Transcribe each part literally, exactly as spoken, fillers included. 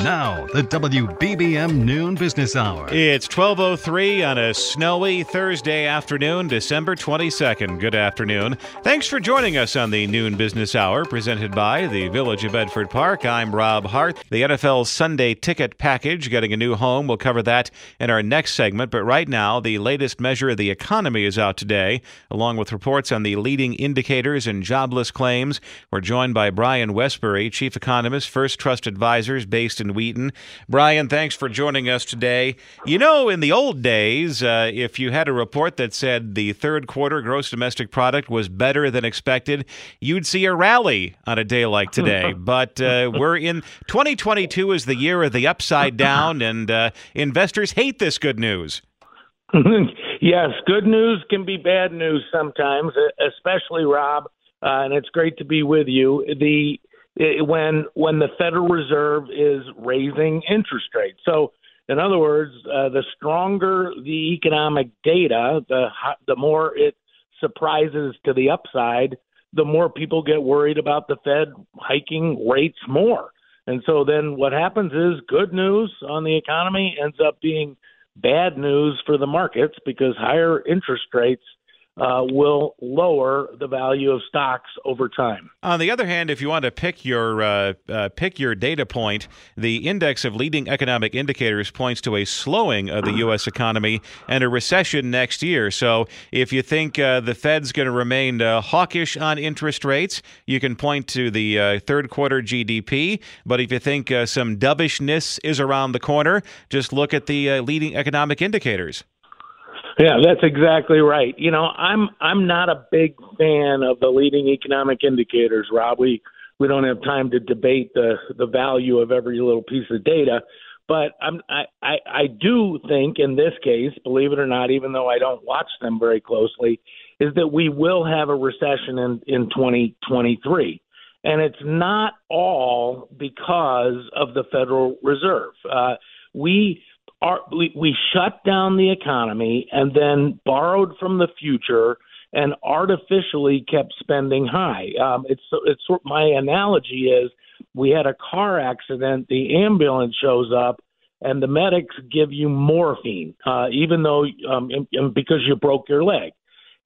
Now, the W B B M Noon Business Hour. It's twelve oh three on a snowy Thursday afternoon, December twenty-second. Good afternoon. Thanks for joining us on the Noon Business Hour, presented by the Village of Bedford Park. I'm Rob Hart. The N F L Sunday ticket package, getting a new home. We'll cover that in our next segment. But right now, the latest measure of the economy is out today, along with reports on the leading indicators and jobless claims. We're joined by Brian Westbury, Chief Economist, First Trust Advisors, based in Wheaton. Brian, thanks for joining us today. You know, in the old days, uh, if you had a report that said the third quarter gross domestic product was better than expected, you'd see a rally on a day like today. But uh, we're in twenty twenty-two is the year of the upside down, and uh, investors hate this good news. Yes, good news can be bad news sometimes, especially, Rob, uh, and it's great to be with you. The When when the Federal Reserve is raising interest rates. So, in other words, uh, the stronger the economic data, the the more it surprises to the upside, the more people get worried about the Fed hiking rates more. And so then what happens is good news on the economy ends up being bad news for the markets because higher interest rates Uh, will lower the value of stocks over time. On the other hand, if you want to pick your uh, uh, pick your data point, the index of leading economic indicators points to a slowing of the U S economy and a recession next year. So if you think uh, the Fed's going to remain uh, hawkish on interest rates, you can point to the uh, third quarter G D P. But if you think uh, some dovishness is around the corner, just look at the uh, leading economic indicators. Yeah, that's exactly right. You know, I'm I'm not a big fan of the leading economic indicators, Rob. We we don't have time to debate the, the value of every little piece of data, but I'm I, I I do think in this case, believe it or not, even though I don't watch them very closely, is that we will have a recession in, in twenty twenty-three, and it's not all because of the Federal Reserve. Uh, we. Our, we, we shut down the economy and then borrowed from the future and artificially kept spending high. Um, it's it's my analogy is we had a car accident, the ambulance shows up, and the medics give you morphine, uh, even though um, and, and because you broke your leg,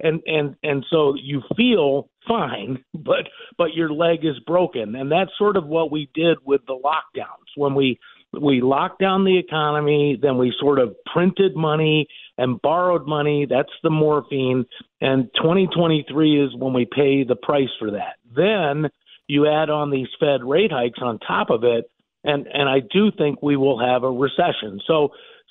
and and and so you feel fine, but but your leg is broken, and that's sort of what we did with the lockdowns when we. We locked down the economy, then we sort of printed money and borrowed money. That's the morphine. And twenty twenty-three is when we pay the price for that. Then you add on these Fed rate hikes on top of it, and, and I do think we will have a recession. So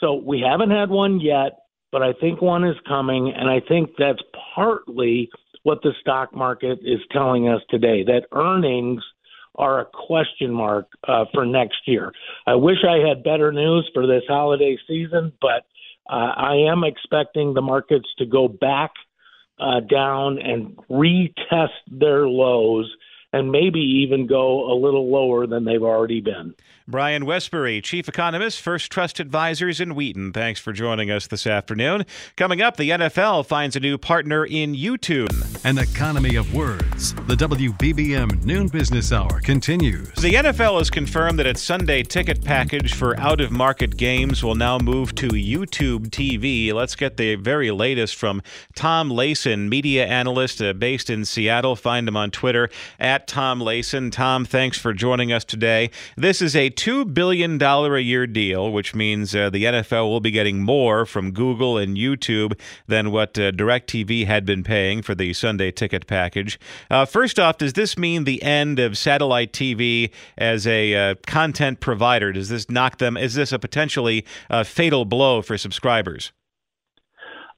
so we haven't had one yet, but I think one is coming, and I think that's partly what the stock market is telling us today, that earnings are a question mark uh, for next year. I wish I had better news for this holiday season, but uh, I am expecting the markets to go back uh, down and retest their lows and maybe even go a little lower than they've already been. Brian Westbury, Chief Economist, First Trust Advisors in Wheaton. Thanks for joining us this afternoon. Coming up, the N F L finds a new partner in YouTube. An economy of words. The W B B M Noon Business Hour continues. The N F L has confirmed that its Sunday ticket package for out-of-market games will now move to YouTube T V. Let's get the very latest from Tom Layson, media analyst uh, based in Seattle. Find him on Twitter at got Tom Layson. Tom, thanks for joining us today. This is a two billion dollars a year deal, which means uh, the N F L will be getting more from Google and YouTube than what uh, DirecTV had been paying for the Sunday ticket package. Uh, first off, does this mean the end of satellite T V as a uh, content provider? Does this knock them? Is this a potentially uh, fatal blow for subscribers?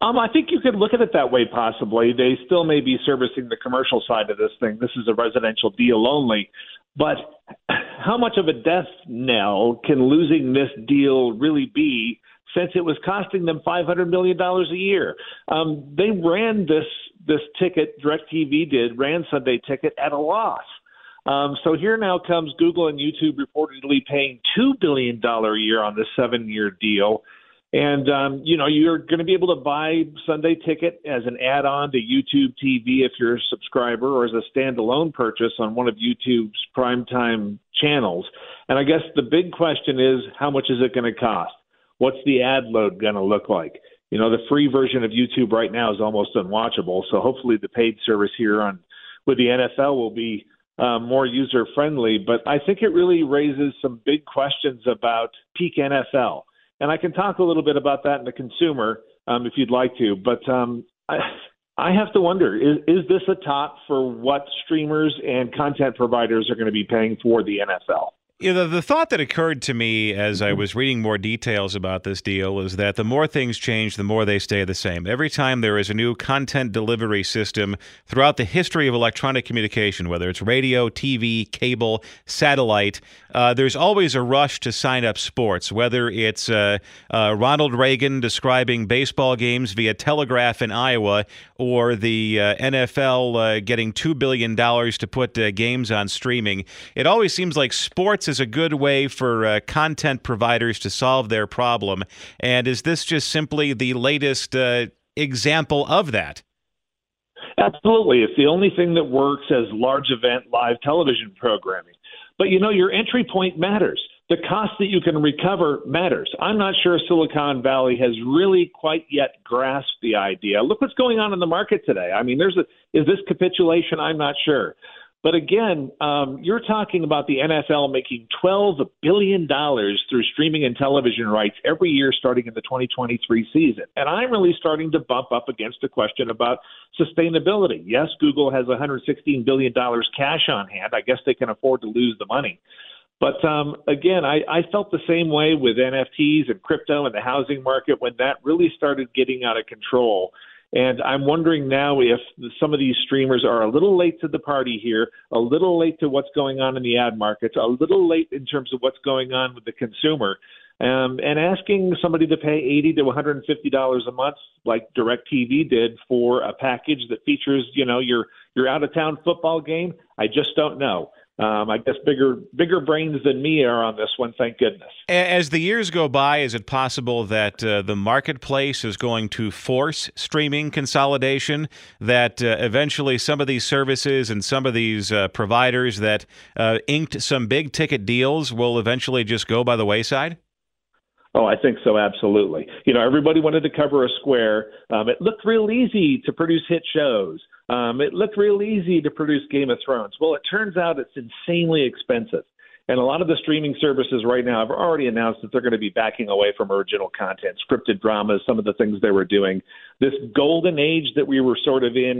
Um, I think you could look at it that way, possibly. They still may be servicing the commercial side of this thing. This is a residential deal only. But how much of a death knell can losing this deal really be, since it was costing them five hundred million dollars a year? Um, they ran this this ticket, DirecTV did, ran Sunday Ticket at a loss. Um, so here now comes Google and YouTube reportedly paying two billion dollars a year on this seven-year deal. And, um, you know, you're going to be able to buy Sunday Ticket as an add-on to YouTube T V if you're a subscriber, or as a standalone purchase on one of YouTube's primetime channels. And I guess the big question is, how much is it going to cost? What's the ad load going to look like? You know, the free version of YouTube right now is almost unwatchable. So hopefully the paid service here on with the N F L will be Uh, more user-friendly, but I think it really raises some big questions about peak N F L. And I can talk a little bit about that in the consumer um, if you'd like to, but um, I, I have to wonder, is, is this a top for what streamers and content providers are going to be paying for the N F L? You know, the thought that occurred to me as I was reading more details about this deal is that the more things change, the more they stay the same. Every time there is a new content delivery system throughout the history of electronic communication, whether it's radio, T V, cable, satellite, uh, there's always a rush to sign up sports, whether it's uh, uh, Ronald Reagan describing baseball games via telegraph in Iowa, or the uh, N F L uh, getting two billion dollars to put uh, games on streaming. It always seems like sports is a good way for uh, content providers to solve their problem. And is this just simply the latest uh, example of that? Absolutely. It's the only thing that works as large event live television programming. But, you know, your entry point matters. The cost that you can recover matters. I'm not sure Silicon Valley has really quite yet grasped the idea. Look what's going on in the market today. I mean, there's a, is this capitulation? I'm not sure. But again, um, you're talking about the N F L making twelve billion dollars through streaming and television rights every year starting in the twenty twenty-three season. And I'm really starting to bump up against a question about sustainability. Yes, Google has one hundred sixteen billion dollars cash on hand. I guess they can afford to lose the money. But um, again, I, I felt the same way with N F Ts and crypto and the housing market when that really started getting out of control. And I'm wondering now if some of these streamers are a little late to the party here, a little late to what's going on in the ad markets, a little late in terms of what's going on with the consumer. Um, and asking somebody to pay eighty to one hundred fifty dollars a month, like DirecTV did, for a package that features, you know, your your out-of-town football game, I just don't know. Um, I guess bigger bigger brains than me are on this one, thank goodness. As the years go by, is it possible that uh, the marketplace is going to force streaming consolidation, that uh, eventually some of these services and some of these uh, providers that uh, inked some big-ticket deals will eventually just go by the wayside? Oh, I think so, absolutely. You know, everybody wanted to cover a square. Um, it looked real easy to produce hit shows. Um, it looked real easy to produce Game of Thrones. Well, it turns out it's insanely expensive. And a lot of the streaming services right now have already announced that they're going to be backing away from original content, scripted dramas, some of the things they were doing. This golden age that we were sort of in,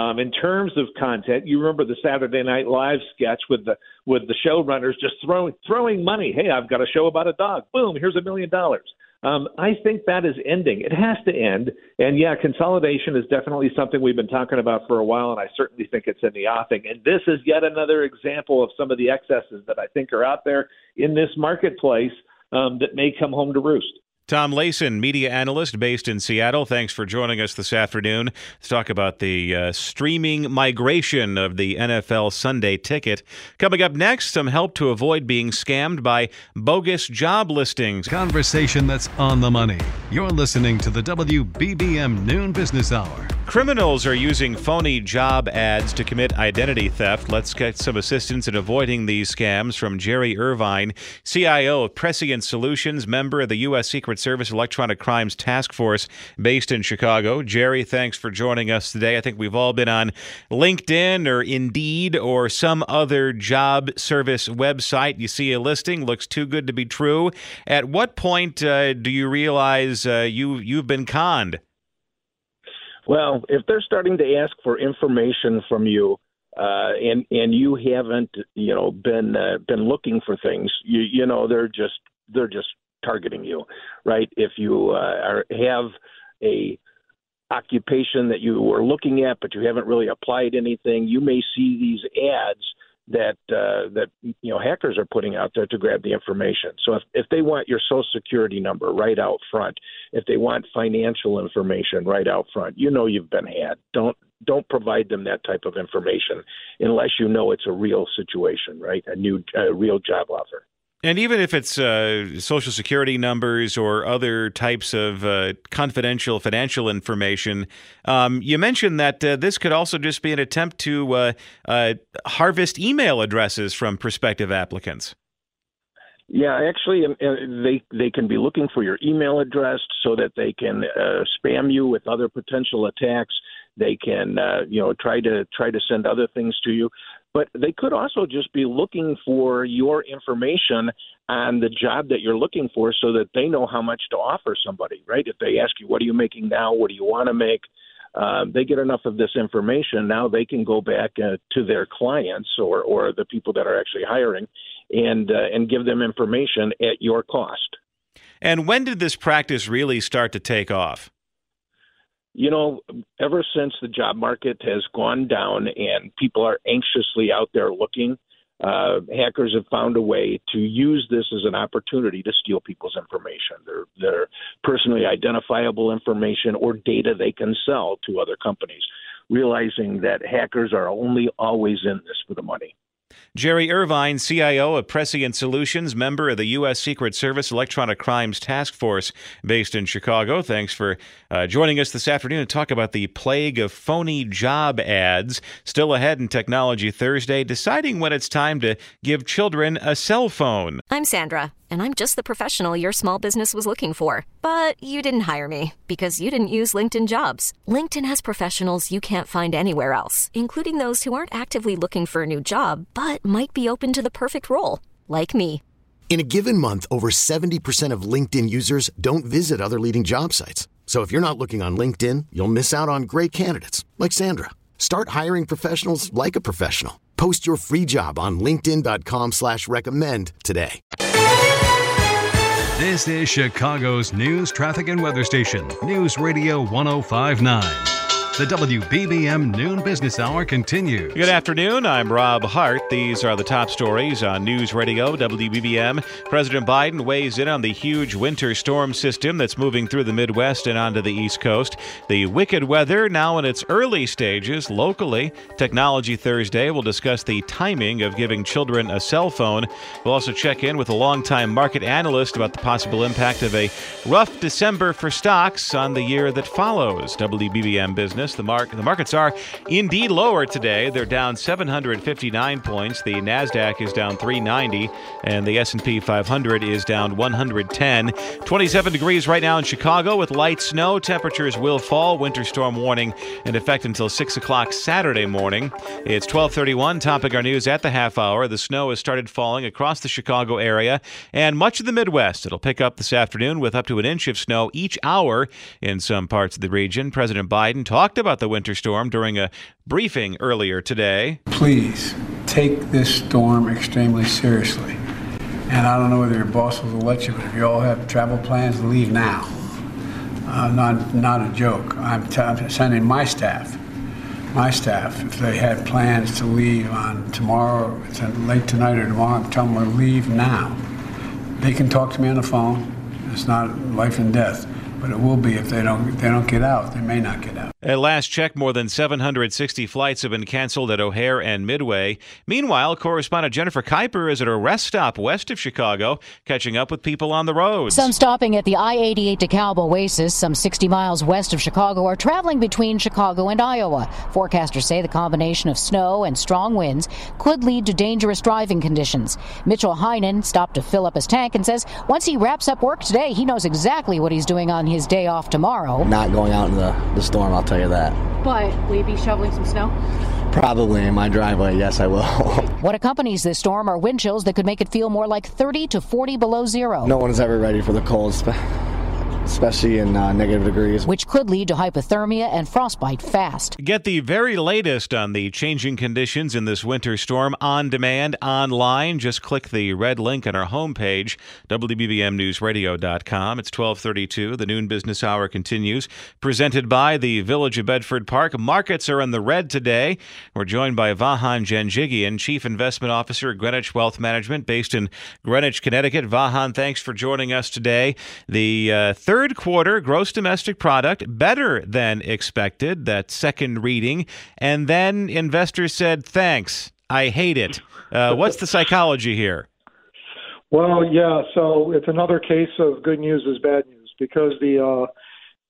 um, in terms of content, you remember the Saturday Night Live sketch with the with the showrunners just throwing throwing money. Hey, I've got a show about a dog. Boom, here's a million dollars. Um, I think that is ending. It has to end. And, yeah, consolidation is definitely something we've been talking about for a while, and I certainly think it's in the offing. And this is yet another example of some of the excesses that I think are out there in this marketplace um, that may come home to roost. Tom Layson, media analyst based in Seattle, thanks for joining us this afternoon. Let's talk about the uh, streaming migration of the N F L Sunday Ticket. Coming up next, some help to avoid being scammed by bogus job listings. Conversation that's on the money. You're listening to the W B B M Noon Business Hour. Criminals are using phony job ads to commit identity theft. Let's get some assistance in avoiding these scams from Jerry Irvine, C I O of Prescient Solutions, member of the U S Secret Service Electronic Crimes Task Force based in Chicago. Jerry, thanks for joining us today. I think we've all been on LinkedIn or Indeed or some other job service website. You see a listing, looks too good to be true. At what point uh, do you realize uh, you, you've been conned? Well, if they're starting to ask for information from you, uh, and and you haven't, you know, been uh, been looking for things, you you know, they're just they're just targeting you, right? If you uh, are, have a occupation that you were looking at, but you haven't really applied anything, you may see these ads that uh, that you know hackers are putting out there to grab the information. So if, if they want your Social Security number right out front, if they want financial information right out front, you know you've been had. Don't don't provide them that type of information unless you know it's a real situation, right? A new a real job offer. And even if it's uh, Social Security numbers or other types of uh, confidential financial information, um, you mentioned that uh, this could also just be an attempt to uh, uh, harvest email addresses from prospective applicants. Yeah, actually, they they can be looking for your email address so that they can uh, spam you with other potential attacks. They can, uh, you know, try to try to send other things to you. But they could also just be looking for your information on the job that you're looking for so that they know how much to offer somebody, right? If they ask you, what are you making now? What do you want to make? Uh, they get enough of this information. Now they can go back uh, to their clients or, or the people that are actually hiring and uh, and give them information at your cost. And when did this practice really start to take off? You know, ever since the job market has gone down and people are anxiously out there looking, uh, hackers have found a way to use this as an opportunity to steal people's information, their, their personally identifiable information or data they can sell to other companies, realizing that hackers are only always in this for the money. Jerry Irvine, C I O of Prescient Solutions, member of the U S Secret Service Electronic Crimes Task Force based in Chicago. Thanks for uh, joining us this afternoon to talk about the plague of phony job ads. Still ahead in Technology Thursday, deciding when it's time to give children a cell phone. I'm Sandra, and I'm just the professional your small business was looking for. But you didn't hire me because you didn't use LinkedIn Jobs. LinkedIn has professionals you can't find anywhere else, including those who aren't actively looking for a new job, but but might be open to the perfect role, like me. In a given month, over seventy percent of LinkedIn users don't visit other leading job sites. So if you're not looking on LinkedIn, you'll miss out on great candidates like Sandra. Start hiring professionals like a professional. Post your free job on linkedin dot com slash recommend today. This is Chicago's news, traffic, and weather station, News Radio one oh five point nine. The W B B M Noon Business Hour continues. Good afternoon. I'm Rob Hart. These are the top stories on News Radio W B B M. President Biden weighs in on the huge winter storm system that's moving through the Midwest and onto the East Coast. The wicked weather now in its early stages locally. Technology Thursday will discuss the timing of giving children a cell phone. We'll also check in with a longtime market analyst about the possible impact of a rough December for stocks on the year that follows. W B B M Business. The, mark, the markets are indeed lower today. They're down seven hundred fifty-nine points. The NASDAQ is down three ninety, and the S and P five hundred is down one hundred ten. twenty-seven degrees right now in Chicago with light snow. Temperatures will fall. Winter storm warning in effect until six o'clock Saturday morning. It's twelve thirty-one, topping our news at the half hour. The snow has started falling across the Chicago area and much of the Midwest. It'll pick up this afternoon with up to an inch of snow each hour in some parts of the region. President Biden talked about the winter storm during a briefing earlier today. Please take this storm extremely seriously. And I don't know whether your boss will let you, but if you all have travel plans, leave now. Uh, not not a joke. I'm, t- I'm sending my staff, my staff, if they had plans to leave on tomorrow, late tonight or tomorrow, I'm telling them to leave now. They can talk to me on the phone. It's not life and death, but it will be if they don't if they don't get out. They may not get out. At last check, more than seven hundred sixty flights have been canceled at O'Hare and Midway. Meanwhile, correspondent Jennifer Kuiper is at a rest stop west of Chicago, catching up with people on the roads. Some stopping at the I eighty-eight DeKalb Oasis, some sixty miles west of Chicago, are traveling between Chicago and Iowa. Forecasters say the combination of snow and strong winds could lead to dangerous driving conditions. Mitchell Heinen stopped to fill up his tank and says once he wraps up work today, he knows exactly what he's doing on his day off tomorrow. Not going out in the, the storm, I'll tell you that. But will you be shoveling some snow? Probably in my driveway, yes, I will. What accompanies this storm are wind chills that could make it feel more like thirty to forty below zero. No one is ever ready for the cold, especially in uh, negative degrees. Which could lead to hypothermia and frostbite fast. Get the very latest on the changing conditions in this winter storm on demand online. Just click the red link on our homepage, W B B M news radio dot com. It's twelve thirty-two. The noon business hour continues. Presented by the Village of Bedford Park. Markets are in the red today. We're joined by Vahan Janjigian, Chief Investment Officer at Greenwich Wealth Management, based in Greenwich, Connecticut. Vahan, thanks for joining us today. The uh, Third quarter gross domestic product better than expected, that second reading. And then investors said, thanks, I hate it. Uh, what's the psychology here? Well, yeah, so it's another case of good news is bad news. Because the, uh,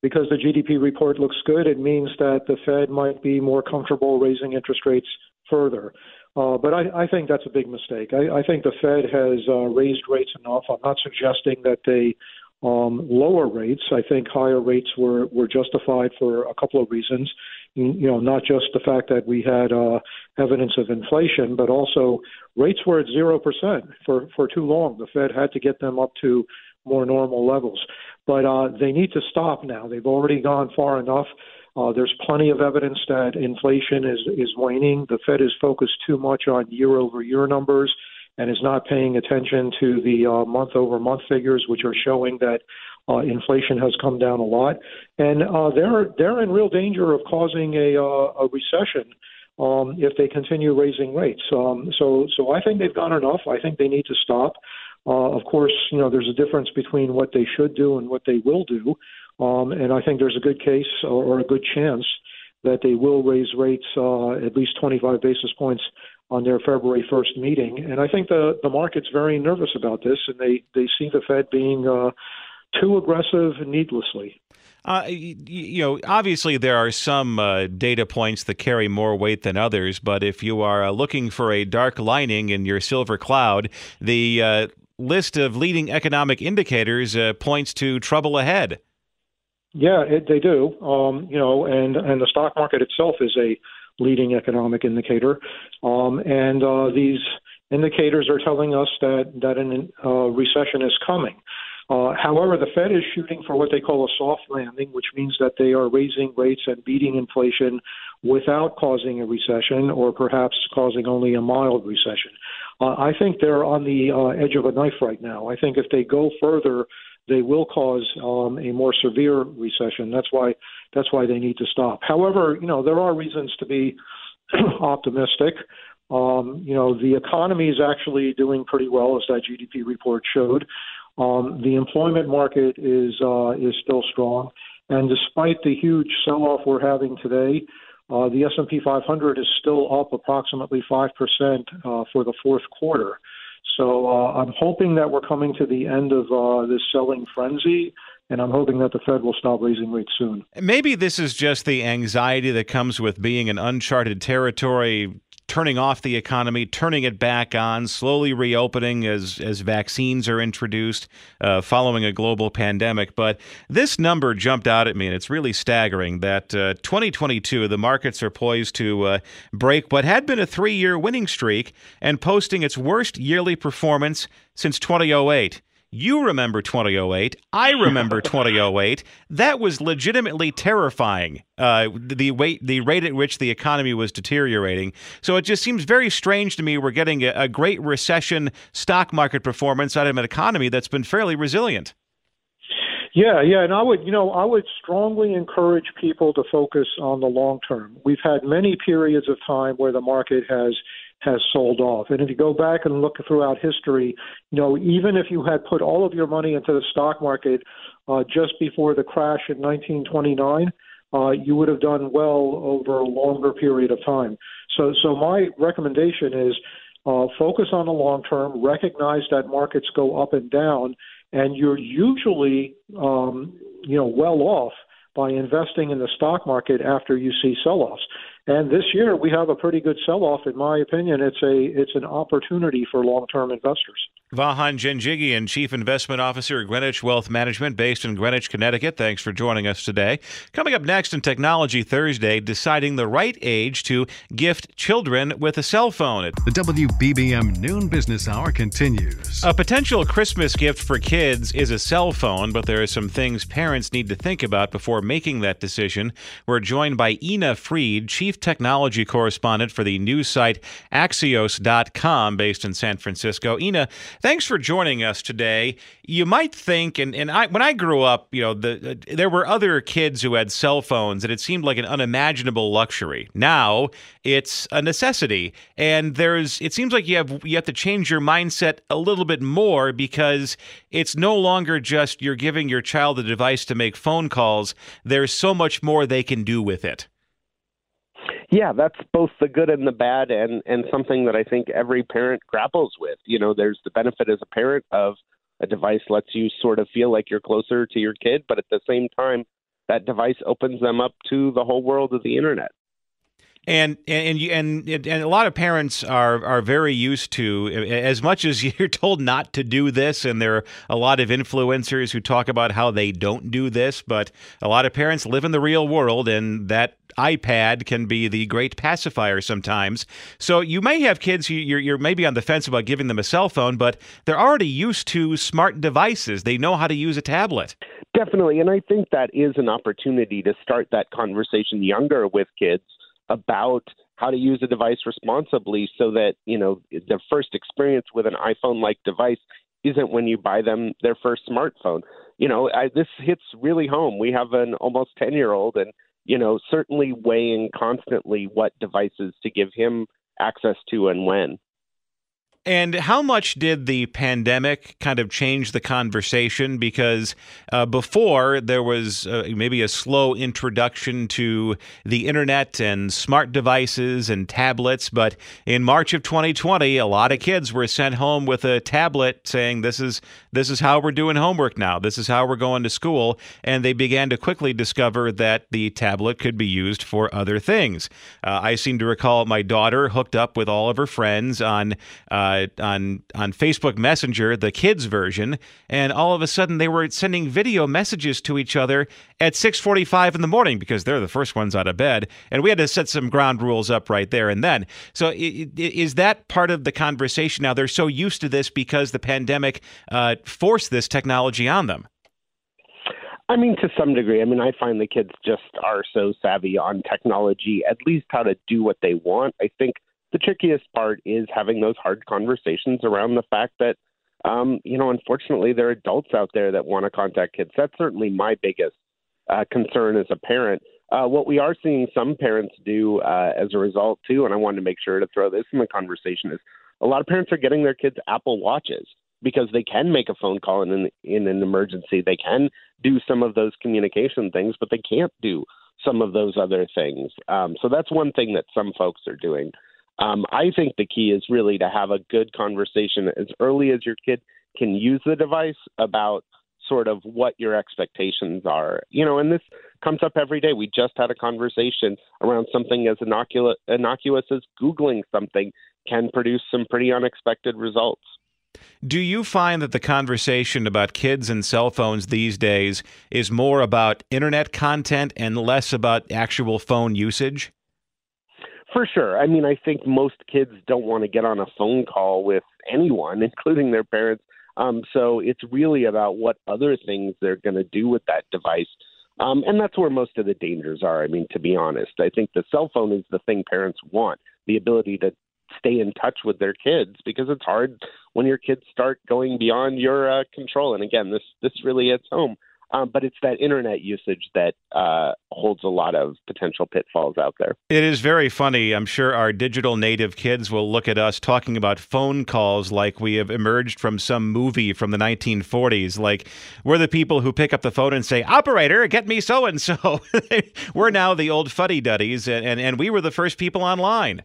because the G D P report looks good, it means that the Fed might be more comfortable raising interest rates further. Uh, but I, I think that's a big mistake. I, I think the Fed has uh, raised rates enough. I'm not suggesting that they Um, lower rates. I think higher rates were, were justified for a couple of reasons, you know, not just the fact that we had uh, evidence of inflation, but also rates were at zero percent for, for too long. The Fed had to get them up to more normal levels. But uh, they need to stop now. They've already gone far enough. Uh, there's plenty of evidence that inflation is, is waning. The Fed is focused too much on year-over-year numbers and is not paying attention to the uh, month-over-month figures, which are showing that uh, inflation has come down a lot. And uh, they're they're in real danger of causing a, uh, a recession um, if they continue raising rates. Um, so so I think they've done enough. I think they need to stop. Uh, of course, you know, there's a difference between what they should do and what they will do. Um, and I think there's a good case or, or a good chance that they will raise rates uh, at least twenty-five basis points on their February first meeting. And I think the, the market's very nervous about this, and they, they see the Fed being uh, too aggressive needlessly. Uh, you, you know, obviously there are some uh, data points that carry more weight than others, but if you are uh, looking for a dark lining in your silver cloud, the uh, list of leading economic indicators uh, points to trouble ahead. Yeah, it, they do. Um, you know, and, and the stock market itself is a leading economic indicator. Um, and uh, these indicators are telling us that, that a uh, recession is coming. Uh, however, the Fed is shooting for what they call a soft landing, which means that they are raising rates and beating inflation without causing a recession or perhaps causing only a mild recession. Uh, I think they're on the uh, edge of a knife right now. I think if they go further, they will cause um, a more severe recession. That's why that's why they need to stop. However, you know, there are reasons to be optimistic. Um, you know, the economy is actually doing pretty well, as that G D P report showed. Um, the employment market is uh, is still strong, and despite the huge sell-off we're having today, uh, the S and P five hundred is still up approximately five percent uh, for the fourth quarter. So uh, I'm hoping that we're coming to the end of uh, this selling frenzy, and I'm hoping that the Fed will stop raising rates soon. Maybe this is just the anxiety that comes with being in uncharted territory, turning off the economy, turning it back on, slowly reopening as, as vaccines are introduced uh, following a global pandemic. But this number jumped out at me, and it's really staggering that uh, twenty twenty-two, the markets are poised to uh, break what had been a three-year winning streak and posting its worst yearly performance since two thousand eight. You remember two thousand eight. I remember two thousand eight. That was legitimately terrifying, uh, the, weight, the rate at which the economy was deteriorating. So it just seems very strange to me we're getting a, a great recession stock market performance out of an economy that's been fairly resilient. Yeah, yeah, and I would, you know, I would strongly encourage people to focus on the long term. We've had many periods of time where the market has has sold off. And if you go back and look throughout history, you know, even if you had put all of your money into the stock market uh, just before the crash in nineteen twenty-nine, uh, you would have done well over a longer period of time. So, so my recommendation is uh, focus on the long term, recognize that markets go up and down, and you're usually, um, you know, well off by investing in the stock market after you see sell-offs. And this year we have a pretty good sell-off, in my opinion. It's a it's an opportunity for long-term investors. Vahan Janjigian, Chief Investment Officer at Greenwich Wealth Management, based in Greenwich, Connecticut. Thanks for joining us today. Coming up next in Technology Thursday, deciding the right age to gift children with a cell phone. The W B B M Noon Business Hour continues. A potential Christmas gift for kids is a cell phone, but there are some things parents need to think about before making that decision. We're joined by Ina Fried, Chief Technology Correspondent for the news site Axios dot com, based in San Francisco. Ina, thanks for joining us today. You might think, and, and I, when I grew up, you know, the, uh, there were other kids who had cell phones, and it seemed like an unimaginable luxury. Now it's a necessity, and there's it seems like you have you have to change your mindset a little bit more, because it's no longer just you're giving your child a device to make phone calls. There's so much more they can do with it. Yeah, that's both the good and the bad, and, and something that I think every parent grapples with. You know, there's the benefit as a parent of a device lets you sort of feel like you're closer to your kid, but at the same time, that device opens them up to the whole world of the internet. And and and and a lot of parents are are very used to, as much as you're told not to do this, and there are a lot of influencers who talk about how they don't do this, but a lot of parents live in the real world, and that iPad can be the great pacifier sometimes. So you may have kids who you're, you're maybe on the fence about giving them a cell phone, but they're already used to smart devices. They know how to use a tablet. Definitely, and I think that is an opportunity to start that conversation younger with kids about how to use a device responsibly, so that, you know, their first experience with an iPhone-like device isn't when you buy them their first smartphone. You know, I, this hits really home. We have an almost ten-year-old, and, you know, certainly weighing constantly what devices to give him access to and when. And how much did the pandemic kind of change the conversation? Because uh, before, there was uh, maybe a slow introduction to the internet and smart devices and tablets. But in March of twenty twenty, a lot of kids were sent home with a tablet saying, this is this is how we're doing homework now. This is how we're going to school. And they began to quickly discover that the tablet could be used for other things. Uh, I seem to recall my daughter hooked up with all of her friends on uh, Uh, on on Facebook Messenger, the kids' version, and all of a sudden they were sending video messages to each other at six forty-five in the morning, because they're the first ones out of bed, and we had to set some ground rules up right there and then. So it, it, is that part of the conversation now? They're so used to this because the pandemic uh, forced this technology on them. I mean, to some degree. I mean, I find the kids just are so savvy on technology, at least how to do what they want. I think the trickiest part is having those hard conversations around the fact that, um, you know, unfortunately, there are adults out there that want to contact kids. That's certainly my biggest uh, concern as a parent. Uh, what we are seeing some parents do uh, as a result, too, and I wanted to make sure to throw this in the conversation, is a lot of parents are getting their kids Apple Watches because they can make a phone call in an, in an emergency. They can do some of those communication things, but they can't do some of those other things. Um, so that's one thing that some folks are doing. Um, I think the key is really to have a good conversation as early as your kid can use the device about sort of what your expectations are. You know, and this comes up every day. We just had a conversation around something as innocuous, innocuous as Googling something can produce some pretty unexpected results. Do you find that the conversation about kids and cell phones these days is more about internet content and less about actual phone usage? For sure. I mean, I think most kids don't want to get on a phone call with anyone, including their parents. Um, so it's really about what other things they're going to do with that device. Um, and that's where most of the dangers are. I mean, to be honest, I think the cell phone is the thing parents want, the ability to stay in touch with their kids, because it's hard when your kids start going beyond your uh, control. And again, this, this really hits home. Um, but it's that internet usage that uh, holds a lot of potential pitfalls out there. It is very funny. I'm sure our digital native kids will look at us talking about phone calls like we have emerged from some movie from the nineteen forties. Like, we're the people who pick up the phone and say, "Operator, get me so-and-so." We're now the old fuddy-duddies, and, and, and we were the first people online.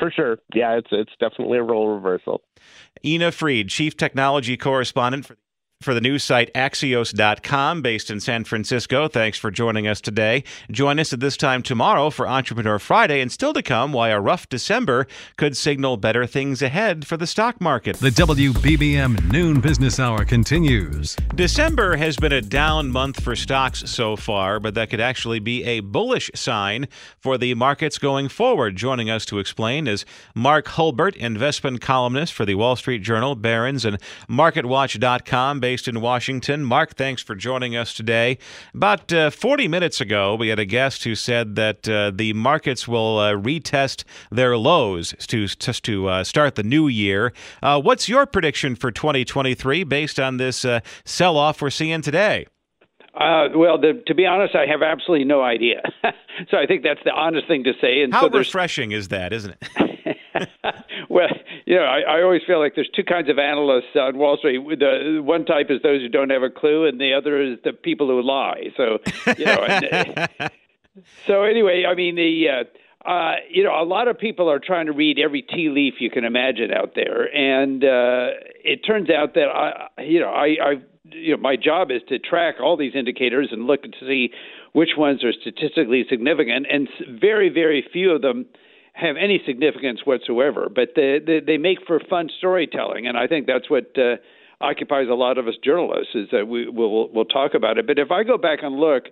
For sure. Yeah, it's, it's definitely a role reversal. Ina Fried, Chief Technology Correspondent for for the news site Axios dot com, based in San Francisco. Thanks for joining us today. Join us at this time tomorrow for Entrepreneur Friday, and still to come, why a rough December could signal better things ahead for the stock market. The W B B M Noon Business Hour continues. December has been a down month for stocks so far, but that could actually be a bullish sign for the markets going forward. Joining us to explain is Mark Hulbert, investment columnist for the Wall Street Journal, Barron's, and MarketWatch dot com, based in Washington. Mark, thanks for joining us today. About uh, forty minutes ago, we had a guest who said that uh, the markets will uh, retest their lows to just to uh, start the new year. Uh, what's your prediction for twenty twenty-three based on this uh, sell-off we're seeing today? Uh, well, the, to be honest, I have absolutely no idea. So I think that's the honest thing to say. And how so refreshing is that, isn't it? Well, you know, I, I always feel like there's two kinds of analysts on Wall Street. The one type is those who don't have a clue, and the other is the people who lie. So, you know, and, so anyway, I mean, the uh, uh, you know, a lot of people are trying to read every tea leaf you can imagine out there, and uh, it turns out that I, you know, I, I, you know, my job is to track all these indicators and look to see which ones are statistically significant, and very, very few of them have any significance whatsoever, but they, they, they make for fun storytelling, and I think that's what uh, occupies a lot of us journalists, is that we, we'll, we'll talk about it. But if I go back and look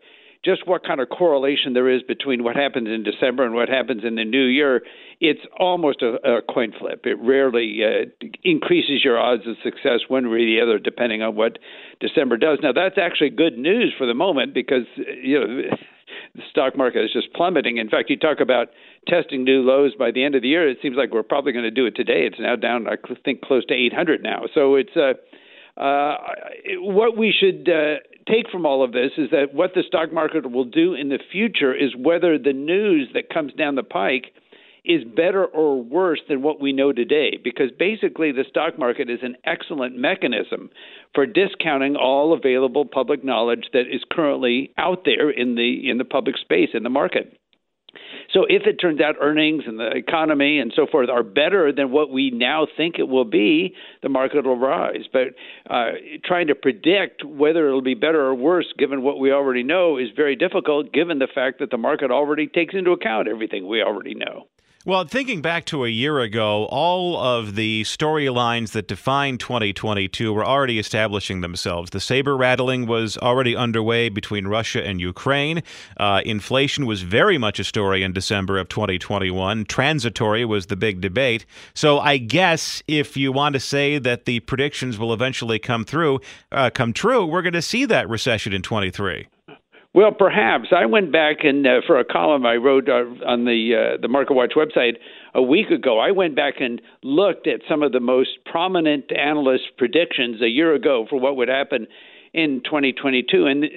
just what kind of correlation there is between what happens in December and what happens in the new year, it's almost a, a coin flip. It rarely uh, increases your odds of success one way or the other, depending on what December does. Now, that's actually good news for the moment because, you know, the stock market is just plummeting. In fact, you talk about testing new lows by the end of the year. It seems like we're probably going to do it today. It's now down, I think, close to eight hundred now. So it's uh, uh, what we should uh, take from all of this is that what the stock market will do in the future is whether the news that comes down the pike is better or worse than what we know today, because basically the stock market is an excellent mechanism for discounting all available public knowledge that is currently out there in the in the public space, in the market. So if it turns out earnings and the economy and so forth are better than what we now think it will be, the market will rise. But uh, trying to predict whether it'll be better or worse, given what we already know, is very difficult, given the fact that the market already takes into account everything we already know. Well, thinking back to a year ago, all of the storylines that defined twenty twenty-two were already establishing themselves. The saber-rattling was already underway between Russia and Ukraine. Uh, inflation was very much a story in December of twenty twenty-one. Transitory was the big debate. So I guess if you want to say that the predictions will eventually come through, uh, come true, we're going to see that recession in twenty-three. Well, perhaps. I went back and uh, for a column I wrote uh, on the uh, the MarketWatch website a week ago, I went back and looked at some of the most prominent analyst predictions a year ago for what would happen in twenty twenty-two. And uh,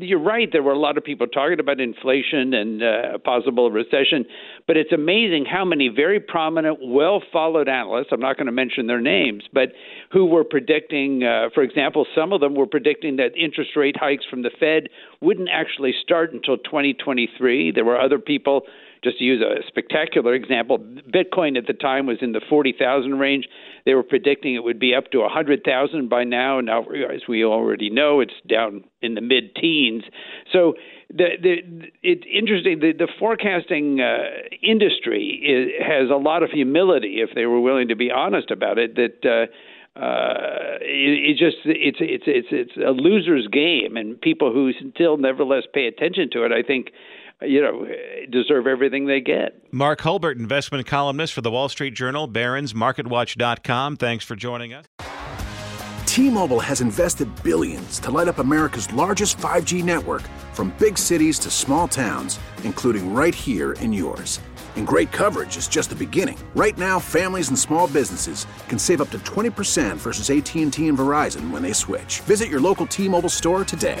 you're right, there were a lot of people talking about inflation and uh, a possible recession. But it's amazing how many very prominent, well-followed analysts, I'm not going to mention their names, but who were predicting, uh, for example, some of them were predicting that interest rate hikes from the Fed wouldn't actually start until twenty twenty-three. There were other people, just to use a spectacular example, Bitcoin at the time was in the forty thousand range. They were predicting it would be up to one hundred thousand by now. Now, as we already know, it's down in the mid-teens. So the, the, it's interesting. The, the forecasting uh, industry is, has a lot of humility, if they were willing to be honest about it, that uh, Uh, it, it just it's it's it's it's a loser's game, and people who still nevertheless pay attention to it, I think, you know, deserve everything they get. Mark Hulbert, investment columnist for the Wall Street Journal, Barron's, MarketWatch dot com. Thanks for joining us. T-Mobile has invested billions to light up America's largest five G network, from big cities to small towns, including right here in yours. And great coverage is just the beginning. Right now, families and small businesses can save up to twenty percent versus A T and T and Verizon when they switch. Visit your local T-Mobile store today.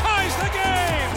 ties the game.